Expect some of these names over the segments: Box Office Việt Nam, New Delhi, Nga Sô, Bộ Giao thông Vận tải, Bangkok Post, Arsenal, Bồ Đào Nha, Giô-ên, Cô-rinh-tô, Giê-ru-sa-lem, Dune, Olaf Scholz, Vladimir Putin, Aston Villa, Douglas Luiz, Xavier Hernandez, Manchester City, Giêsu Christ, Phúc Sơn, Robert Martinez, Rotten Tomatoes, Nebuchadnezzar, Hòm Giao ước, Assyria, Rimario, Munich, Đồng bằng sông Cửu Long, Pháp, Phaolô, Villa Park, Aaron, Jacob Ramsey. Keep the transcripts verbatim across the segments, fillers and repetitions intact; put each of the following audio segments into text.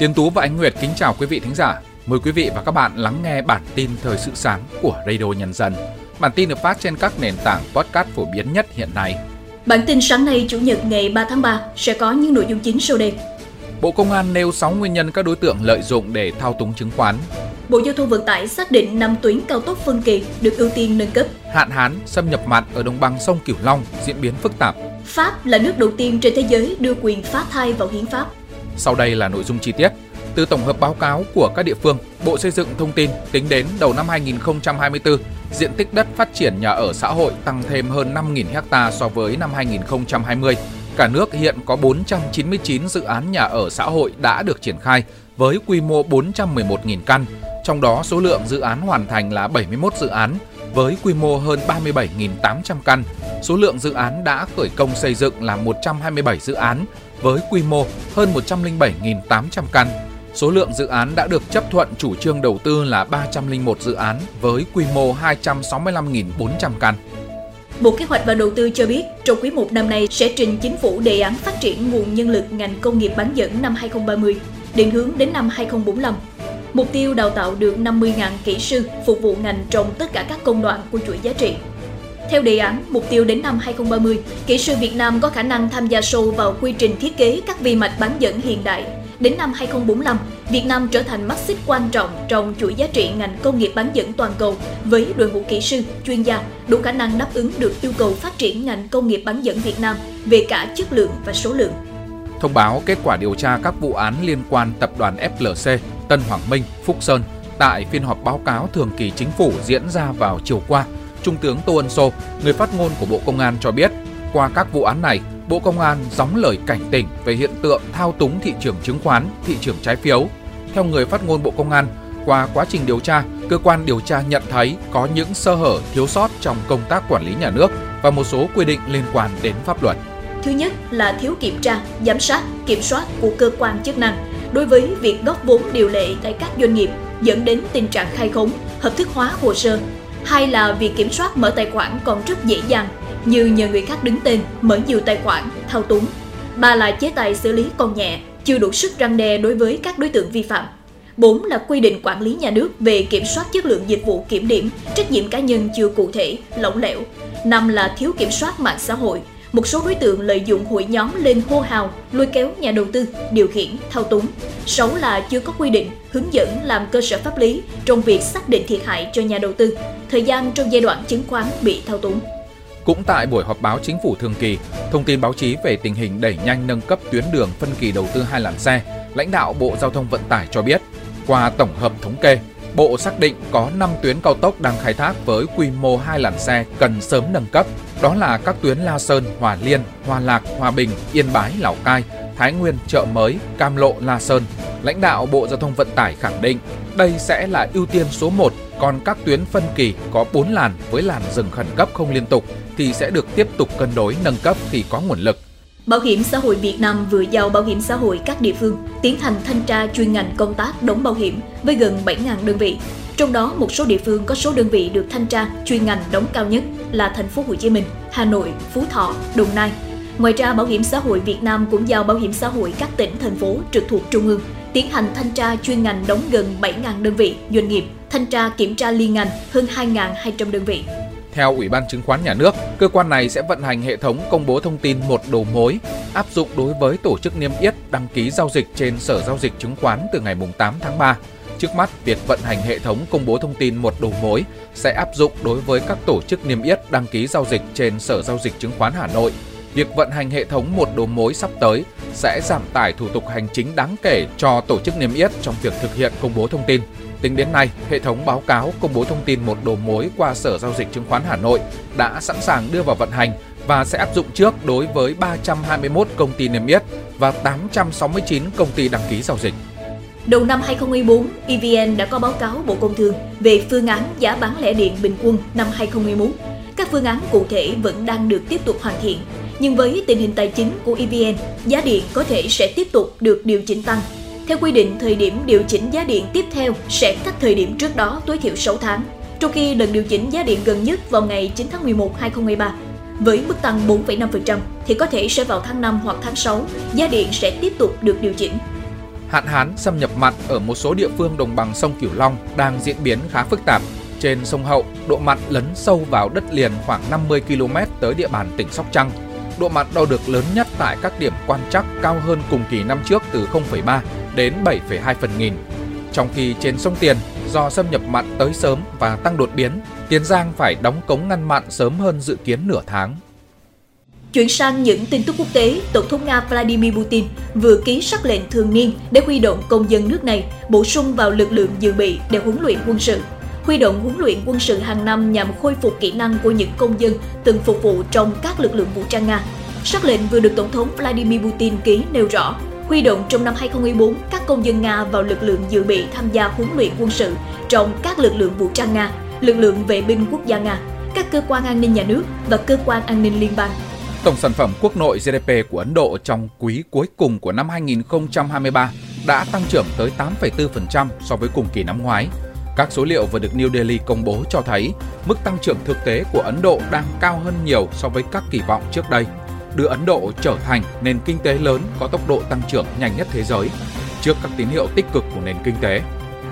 Tiến Tú và Anh Nguyệt kính chào quý vị thính giả. Mời quý vị và các bạn lắng nghe bản tin thời sự sáng của Radio Nhân Dân. Bản tin được phát trên các nền tảng podcast phổ biến nhất hiện nay. Bản tin sáng nay Chủ nhật ngày ba tháng ba sẽ có những nội dung chính sau đây. Bộ Công an nêu sáu nguyên nhân các đối tượng lợi dụng để thao túng chứng khoán. Bộ Giao thông Vận tải xác định năm tuyến cao tốc phân kỳ được ưu tiên nâng cấp. Hạn hán, xâm nhập mặn ở đồng bằng sông Cửu Long diễn biến phức tạp. Pháp là nước đầu tiên trên thế giới đưa quyền phá thai vào hiến pháp. Sau đây là nội dung chi tiết. Từ tổng hợp báo cáo của các địa phương, Bộ Xây dựng thông tin tính đến đầu năm hai nghìn không trăm hai mươi tư, diện tích đất phát triển nhà ở xã hội tăng thêm hơn năm nghìn ha so với năm hai nghìn không trăm hai mươi. Cả nước hiện có bốn trăm chín mươi chín dự án nhà ở xã hội đã được triển khai với quy mô bốn trăm mười một nghìn căn, trong đó số lượng dự án hoàn thành là bảy mươi mốt dự án với quy mô hơn ba mươi bảy nghìn tám trăm căn. Số lượng dự án đã khởi công xây dựng là một trăm hai mươi bảy dự án với quy mô hơn một trăm lẻ bảy nghìn tám trăm căn. Số lượng dự án đã được chấp thuận chủ trương đầu tư là ba trăm lẻ một dự án với quy mô hai trăm sáu mươi lăm nghìn bốn trăm căn. Bộ Kế hoạch và Đầu tư cho biết, trong quý một năm nay sẽ trình Chính phủ đề án phát triển nguồn nhân lực ngành công nghiệp bán dẫn năm hai không ba mươi, định hướng đến năm hai không bốn lăm. Mục tiêu đào tạo được năm mươi nghìn kỹ sư phục vụ ngành trong tất cả các công đoạn của chuỗi giá trị. Theo đề án, mục tiêu đến năm hai không ba mươi, kỹ sư Việt Nam có khả năng tham gia sâu vào quy trình thiết kế các vi mạch bán dẫn hiện đại. Đến năm hai không bốn lăm, Việt Nam trở thành mắt xích quan trọng trong chuỗi giá trị ngành công nghiệp bán dẫn toàn cầu với đội ngũ kỹ sư, chuyên gia đủ khả năng đáp ứng được yêu cầu phát triển ngành công nghiệp bán dẫn Việt Nam về cả chất lượng và số lượng. Thông báo kết quả điều tra các vụ án liên quan tập đoàn ép lờ xê, Tân Hoàng Minh, Phúc Sơn tại phiên họp báo cáo thường kỳ chính phủ diễn ra vào chiều qua, Trung tướng Tô Ân Sô, người phát ngôn của Bộ Công an cho biết, qua các vụ án này, Bộ Công an gióng lời cảnh tỉnh về hiện tượng thao túng thị trường chứng khoán, thị trường trái phiếu. Theo người phát ngôn Bộ Công an, qua quá trình điều tra, cơ quan điều tra nhận thấy có những sơ hở, thiếu sót trong công tác quản lý nhà nước và một số quy định liên quan đến pháp luật. Thứ nhất là thiếu kiểm tra, giám sát, kiểm soát của cơ quan chức năng đối với việc góp vốn điều lệ tại các doanh nghiệp dẫn đến tình trạng khai khống, hợp thức hóa hồ sơ. Hai là việc kiểm soát mở tài khoản còn rất dễ dàng, như nhờ người khác đứng tên, mở nhiều tài khoản, thao túng. Ba là chế tài xử lý còn nhẹ, chưa đủ sức răn đe đối với các đối tượng vi phạm. Bốn là quy định quản lý nhà nước về kiểm soát chất lượng dịch vụ kiểm điểm, trách nhiệm cá nhân chưa cụ thể, lỏng lẻo. Năm là thiếu kiểm soát mạng xã hội, một số đối tượng lợi dụng hội nhóm lên hô hào, lôi kéo nhà đầu tư, điều khiển, thao túng. Sáu là chưa có quy định, hướng dẫn làm cơ sở pháp lý trong việc xác định thiệt hại cho nhà đầu tư, thời gian trong giai đoạn chứng khoán bị thao túng. Cũng tại buổi họp báo chính phủ thường kỳ, thông tin báo chí về tình hình đẩy nhanh nâng cấp tuyến đường phân kỳ đầu tư hai làn xe, lãnh đạo Bộ Giao thông Vận tải cho biết, qua tổng hợp thống kê, Bộ xác định có năm tuyến cao tốc đang khai thác với quy mô hai làn xe cần sớm nâng cấp, đó là các tuyến La Sơn, Hòa Liên, Hòa Lạc, Hòa Bình, Yên Bái, Lào Cai, Thái Nguyên, Chợ Mới, Cam Lộ, La Sơn. Lãnh đạo Bộ Giao thông Vận tải khẳng định đây sẽ là ưu tiên số một, còn các tuyến phân kỳ có bốn làn với làn dừng khẩn cấp không liên tục thì sẽ được tiếp tục cân đối nâng cấp khi có nguồn lực. Bảo hiểm xã hội Việt Nam vừa giao Bảo hiểm xã hội các địa phương tiến hành thanh tra chuyên ngành công tác đóng bảo hiểm với gần bảy nghìn đơn vị. Trong đó, một số địa phương có số đơn vị được thanh tra chuyên ngành đóng cao nhất là Thành phố Hồ Chí Minh, Hà Nội, Phú Thọ, Đồng Nai. Ngoài ra, Bảo hiểm xã hội Việt Nam cũng giao Bảo hiểm xã hội các tỉnh, thành phố trực thuộc trung ương tiến hành thanh tra chuyên ngành đóng gần bảy nghìn đơn vị doanh nghiệp, thanh tra kiểm tra liên ngành hơn hai nghìn hai trăm đơn vị. Theo Ủy ban Chứng khoán Nhà nước, cơ quan này sẽ vận hành hệ thống công bố thông tin một đầu mối áp dụng đối với tổ chức niêm yết đăng ký giao dịch trên Sở Giao dịch Chứng khoán từ ngày tám tháng ba. Trước mắt, việc vận hành hệ thống công bố thông tin một đầu mối sẽ áp dụng đối với các tổ chức niêm yết đăng ký giao dịch trên Sở Giao dịch Chứng khoán Hà Nội. Việc vận hành hệ thống một đầu mối sắp tới sẽ giảm tải thủ tục hành chính đáng kể cho tổ chức niêm yết trong việc thực hiện công bố thông tin. Tính đến nay, hệ thống báo cáo công bố thông tin một đầu mối qua Sở Giao dịch Chứng khoán Hà Nội đã sẵn sàng đưa vào vận hành và sẽ áp dụng trước đối với ba trăm hai mươi mốt công ty niêm yết và tám trăm sáu mươi chín công ty đăng ký giao dịch. Đầu năm hai không một bốn, e vê en đã có báo cáo Bộ Công Thương về phương án giá bán lẻ điện bình quân năm hai không một bốn. Các phương án cụ thể vẫn đang được tiếp tục hoàn thiện, nhưng với tình hình tài chính của e vê en, giá điện có thể sẽ tiếp tục được điều chỉnh tăng. Theo quy định, thời điểm điều chỉnh giá điện tiếp theo sẽ cách thời điểm trước đó tối thiểu sáu tháng, trong khi lần điều chỉnh giá điện gần nhất vào ngày chín tháng mười một năm hai nghìn không trăm hai mươi ba. Với mức tăng bốn phẩy năm phần trăm thì có thể sẽ vào tháng năm hoặc tháng sáu, giá điện sẽ tiếp tục được điều chỉnh. hạn hán xâm nhập mặn ở một số địa phương đồng bằng sông Cửu Long đang diễn biến khá phức tạp. Trên sông Hậu, độ mặn lấn sâu vào đất liền khoảng năm mươi ki lô mét tới địa bàn tỉnh Sóc Trăng. Độ mặn đo được lớn nhất tại các điểm quan trắc cao hơn cùng kỳ năm trước từ không phẩy ba đến bảy phẩy hai phần nghìn. Trong khi trên sông Tiền, do xâm nhập mặn tới sớm và tăng đột biến, Tiền Giang phải đóng cống ngăn mặn sớm hơn dự kiến nửa tháng. Chuyển sang những tin tức quốc tế, Tổng thống Nga Vladimir Putin vừa ký sắc lệnh thường niên để huy động công dân nước này bổ sung vào lực lượng dự bị để huấn luyện quân sự. Huy động huấn luyện quân sự hàng năm nhằm khôi phục kỹ năng của những công dân từng phục vụ trong các lực lượng vũ trang Nga. Sắc lệnh vừa được Tổng thống Vladimir Putin ký nêu rõ, huy động trong năm hai không một bốn các công dân Nga vào lực lượng dự bị tham gia huấn luyện quân sự trong các lực lượng vũ trang Nga, lực lượng vệ binh quốc gia Nga, các cơ quan an ninh nhà nước và cơ quan an ninh liên bang. Tổng sản phẩm quốc nội G D P của Ấn Độ trong quý cuối cùng của năm hai không hai ba đã tăng trưởng tới tám phẩy bốn phần trăm so với cùng kỳ năm ngoái. Các số liệu vừa được New Delhi công bố cho thấy mức tăng trưởng thực tế của Ấn Độ đang cao hơn nhiều so với các kỳ vọng trước đây, đưa Ấn Độ trở thành nền kinh tế lớn có tốc độ tăng trưởng nhanh nhất thế giới. Trước các tín hiệu tích cực của nền kinh tế,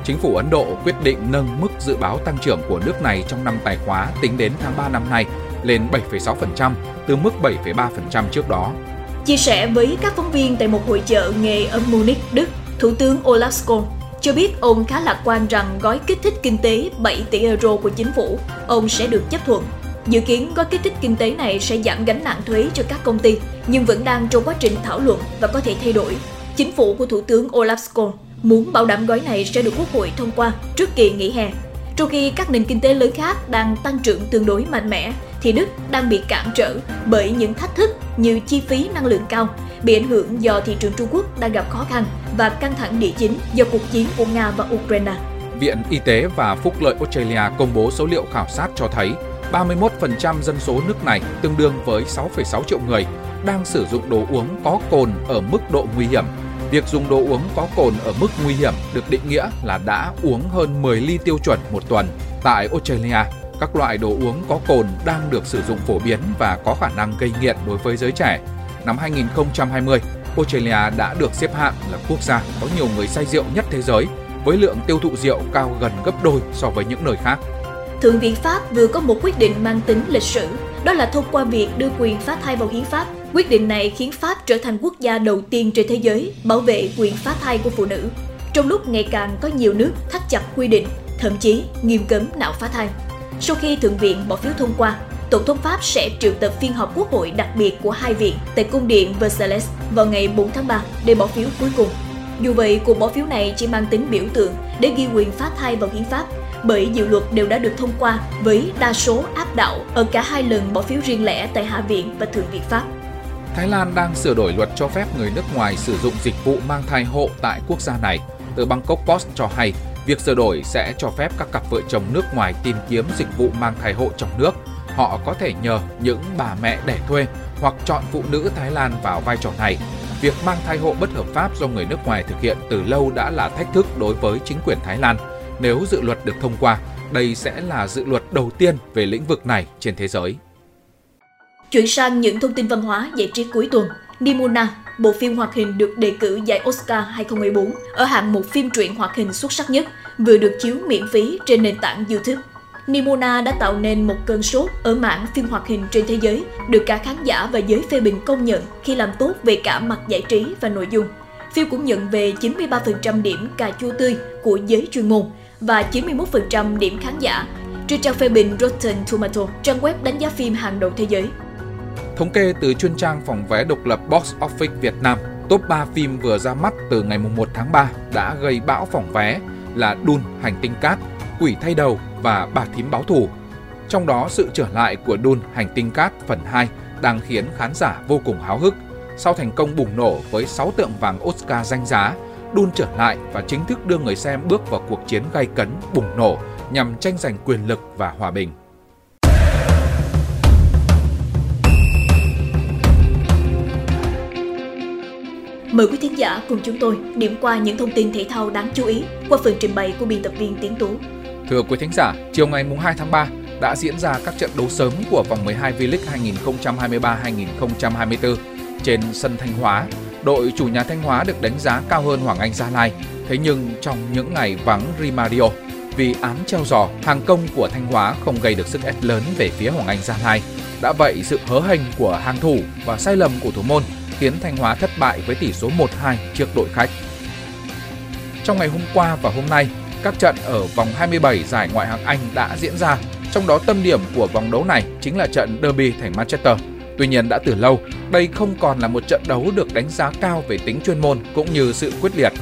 chính phủ Ấn Độ quyết định nâng mức dự báo tăng trưởng của nước này trong năm tài khóa tính đến tháng ba năm nay lên bảy phẩy sáu phần trăm từ mức bảy phẩy ba phần trăm trước đó. Chia sẻ với các phóng viên tại một hội chợ nghề ở Munich, Đức, Thủ tướng Olaf Scholz cho biết ông khá lạc quan rằng gói kích thích kinh tế bảy tỷ euro của chính phủ, ông sẽ được chấp thuận. Dự kiến gói kích thích kinh tế này sẽ giảm gánh nặng thuế cho các công ty, nhưng vẫn đang trong quá trình thảo luận và có thể thay đổi. Chính phủ của Thủ tướng Olaf Scholz muốn bảo đảm gói này sẽ được Quốc hội thông qua trước kỳ nghỉ hè. Trong khi các nền kinh tế lớn khác đang tăng trưởng tương đối mạnh mẽ, thì Đức đang bị cản trở bởi những thách thức như chi phí năng lượng cao, bị ảnh hưởng do thị trường Trung Quốc đang gặp khó khăn và căng thẳng địa chính do cuộc chiến của Nga và Ukraine. Viện Y tế và Phúc lợi Australia công bố số liệu khảo sát cho thấy ba mươi mốt phần trăm dân số nước này, tương đương với sáu phẩy sáu triệu người, đang sử dụng đồ uống có cồn ở mức độ nguy hiểm. Việc dùng đồ uống có cồn ở mức nguy hiểm được định nghĩa là đã uống hơn mười ly tiêu chuẩn một tuần. Tại Australia, các loại đồ uống có cồn đang được sử dụng phổ biến và có khả năng gây nghiện đối với giới trẻ. Năm hai không hai không, Australia đã được xếp hạng là quốc gia có nhiều người say rượu nhất thế giới, với lượng tiêu thụ rượu cao gần gấp đôi so với những nơi khác. Thượng viện Pháp vừa có một quyết định mang tính lịch sử, đó là thông qua việc đưa quyền phá thai vào hiến pháp. Quyết định này khiến Pháp trở thành quốc gia đầu tiên trên thế giới bảo vệ quyền phá thai của phụ nữ, trong lúc ngày càng có nhiều nước thắt chặt quy định, thậm chí nghiêm cấm nạo phá thai. Sau khi Thượng viện bỏ phiếu thông qua, Tổng thống Pháp sẽ triệu tập phiên họp quốc hội đặc biệt của hai viện tại cung điện Versailles vào ngày bốn tháng ba để bỏ phiếu cuối cùng. Dù vậy, cuộc bỏ phiếu này chỉ mang tính biểu tượng để ghi quyền phá thai vào hiến pháp, bởi dự luật đều đã được thông qua với đa số áp đảo ở cả hai lần bỏ phiếu riêng lẻ tại Hạ viện và Thượng viện Pháp. Thái Lan đang sửa đổi luật cho phép người nước ngoài sử dụng dịch vụ mang thai hộ tại quốc gia này. Từ Bangkok Post cho hay, việc sửa đổi sẽ cho phép các cặp vợ chồng nước ngoài tìm kiếm dịch vụ mang thai hộ trong nước. Họ có thể nhờ những bà mẹ đẻ thuê hoặc chọn phụ nữ Thái Lan vào vai trò này. Việc mang thai hộ bất hợp pháp do người nước ngoài thực hiện từ lâu đã là thách thức đối với chính quyền Thái Lan. Nếu dự luật được thông qua, đây sẽ là dự luật đầu tiên về lĩnh vực này trên thế giới. Chuyển sang những thông tin văn hóa giải trí cuối tuần, Nimona, bộ phim hoạt hình được đề cử giải Oscar hai không một bốn ở hạng mục phim truyện hoạt hình xuất sắc nhất, vừa được chiếu miễn phí trên nền tảng YouTube. Nimona đã tạo nên một cơn sốt ở mảng phim hoạt hình trên thế giới, được cả khán giả và giới phê bình công nhận khi làm tốt về cả mặt giải trí và nội dung. Phim cũng nhận về chín mươi ba phần trăm điểm cà chua tươi của giới chuyên môn và chín mươi mốt phần trăm điểm khán giả trên trang phê bình Rotten Tomatoes, trang web đánh giá phim hàng đầu thế giới. Thống kê từ chuyên trang phòng vé độc lập Box Office Việt Nam, top ba phim vừa ra mắt từ ngày một tháng ba đã gây bão phòng vé là Dune, Hành tinh cát, Quỷ thay đầu và Bà thím báo thù. Trong đó, sự trở lại của Dune, Hành tinh cát phần hai đang khiến khán giả vô cùng háo hức. Sau thành công bùng nổ với sáu tượng vàng Oscar danh giá, Dune trở lại và chính thức đưa người xem bước vào cuộc chiến gay cấn bùng nổ nhằm tranh giành quyền lực và hòa bình. Mời quý thính giả cùng chúng tôi điểm qua những thông tin thể thao đáng chú ý qua phần trình bày của biên tập viên Tiến Tú. Thưa quý thính giả, chiều ngày hai tháng ba đã diễn ra các trận đấu sớm của vòng mười hai V-League hai không hai ba hai không hai tư trên sân Thanh Hóa. đội chủ nhà Thanh Hóa được đánh giá cao hơn Hoàng Anh Gia Lai. Thế nhưng trong những ngày vắng Rimario, vì án treo giò, hàng công của Thanh Hóa không gây được sức ép lớn về phía Hoàng Anh Gia Lai. Đã vậy, sự hớ hênh của hàng thủ và sai lầm của thủ môn khiến Thanh Hóa thất bại với tỷ số một hai trước đội khách. Trong ngày hôm qua và hôm nay, các trận ở vòng hai mươi bảy giải Ngoại hạng Anh đã diễn ra, trong đó tâm điểm của vòng đấu này chính là trận derby thành Manchester. Tuy nhiên đã từ lâu, đây không còn là một trận đấu được đánh giá cao về tính chuyên môn cũng như sự quyết liệt.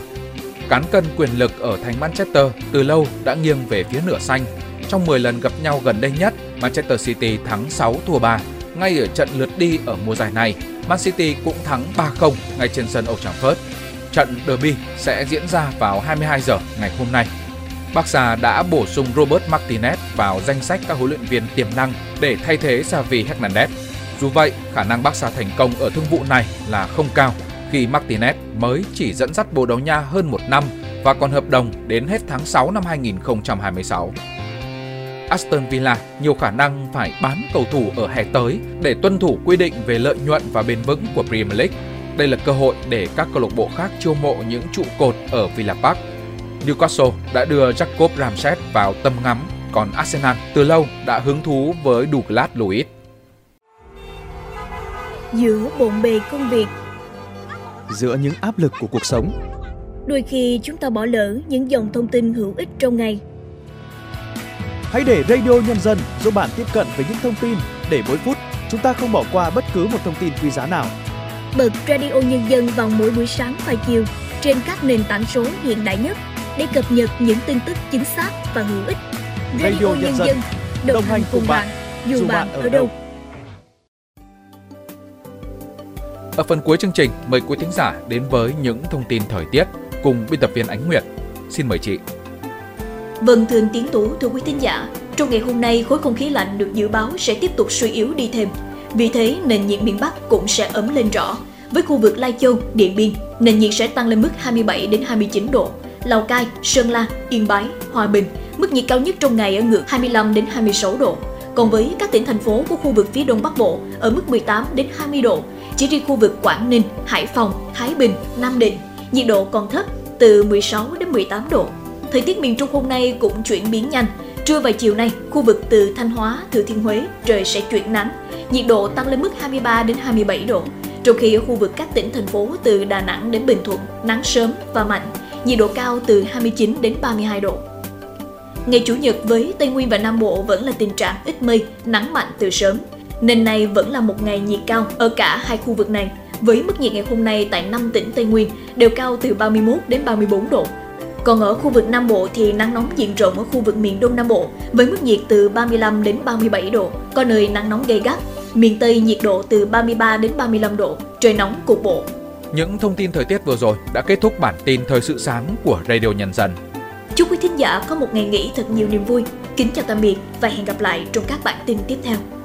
Cán cân quyền lực ở thành Manchester từ lâu đã nghiêng về phía nửa xanh. Trong mười lần gặp nhau gần đây nhất, Manchester City thắng sáu thua ba. Ngay ở trận lượt đi ở mùa giải này, Man City cũng thắng ba không ngay trên sân Old Trafford. Trận derby sẽ diễn ra vào hai mươi hai giờ ngày hôm nay. Barca Sa đã bổ sung Robert Martinez vào danh sách các huấn luyện viên tiềm năng để thay thế Xavier Hernandez. Dù vậy, khả năng Barca Sa thành công ở thương vụ này là không cao, khi Martinez mới chỉ dẫn dắt Bồ Đào Nha hơn một năm và còn hợp đồng đến hết tháng sáu năm hai nghìn không trăm hai mươi sáu. Aston Villa nhiều khả năng phải bán cầu thủ ở hè tới để tuân thủ quy định về lợi nhuận và bền vững của Premier League. Đây là cơ hội để các câu lạc bộ khác chiêu mộ những trụ cột ở Villa Park. Newcastle đã đưa Jacob Ramsey vào tầm ngắm, còn Arsenal từ lâu đã hứng thú với Douglas Luiz. Giữa bộn bề công việc, giữa những áp lực của cuộc sống, đôi khi chúng ta bỏ lỡ những dòng thông tin hữu ích trong ngày. Hãy để Radio Nhân Dân giúp bạn tiếp cận với những thông tin để mỗi phút chúng ta không bỏ qua bất cứ một thông tin quý giá nào. Bật Radio Nhân Dân vào mỗi buổi sáng và chiều trên các nền tảng số hiện đại nhất để cập nhật những tin tức chính xác và hữu ích. Radio, Radio Nhân, Nhân Dân, Dân đồng hành cùng bạn, dù, dù bạn ở đâu. Ở phần cuối chương trình, mời quý thính giả đến với những thông tin thời tiết cùng biên tập viên Ánh Nguyệt. Xin mời chị. Vâng, thưa Tiến Tú, thưa quý thính giả, trong ngày hôm nay khối không khí lạnh được dự báo sẽ tiếp tục suy yếu đi thêm. Vì thế, nền nhiệt miền Bắc cũng sẽ ấm lên rõ. Với khu vực Lai Châu, Điện Biên, nền nhiệt sẽ tăng lên mức hai mươi bảy đến hai mươi chín độ. Lào Cai, Sơn La, Yên Bái, Hòa Bình, mức nhiệt cao nhất trong ngày ở ngưỡng hai mươi lăm đến hai mươi sáu độ. Còn với các tỉnh thành phố của khu vực phía Đông Bắc Bộ ở mức mười tám đến hai mươi độ. Chỉ riêng khu vực Quảng Ninh, Hải Phòng, Thái Bình, Nam Định, nhiệt độ còn thấp từ mười sáu đến mười tám độ. Thời tiết miền Trung hôm nay cũng chuyển biến nhanh. Trưa và chiều nay, khu vực từ Thanh Hóa, Thừa Thiên Huế trời sẽ chuyển nắng, nhiệt độ tăng lên mức hai mươi ba đến hai mươi bảy độ. Trong khi ở khu vực các tỉnh thành phố từ Đà Nẵng đến Bình Thuận nắng sớm và mạnh, nhiệt độ cao từ hai mươi chín đến ba mươi hai độ. Ngày chủ nhật với Tây Nguyên và Nam Bộ vẫn là tình trạng ít mây, nắng mạnh từ sớm. Nên nay vẫn là một ngày nhiệt cao ở cả hai khu vực này, với mức nhiệt ngày hôm nay tại năm tỉnh Tây Nguyên đều cao từ ba mươi mốt đến ba mươi bốn độ. Còn ở khu vực Nam Bộ thì nắng nóng diện rộng ở khu vực miền Đông Nam Bộ với mức nhiệt từ ba mươi lăm đến ba mươi bảy độ, có nơi nắng nóng gay gắt. Miền Tây nhiệt độ từ ba mươi ba đến ba mươi lăm độ, trời nóng cục bộ. Những thông tin thời tiết vừa rồi đã kết thúc bản tin thời sự sáng của Radio Nhân Dân. Chúc quý thính giả có một ngày nghỉ thật nhiều niềm vui. Kính chào tạm biệt và hẹn gặp lại trong các bản tin tiếp theo.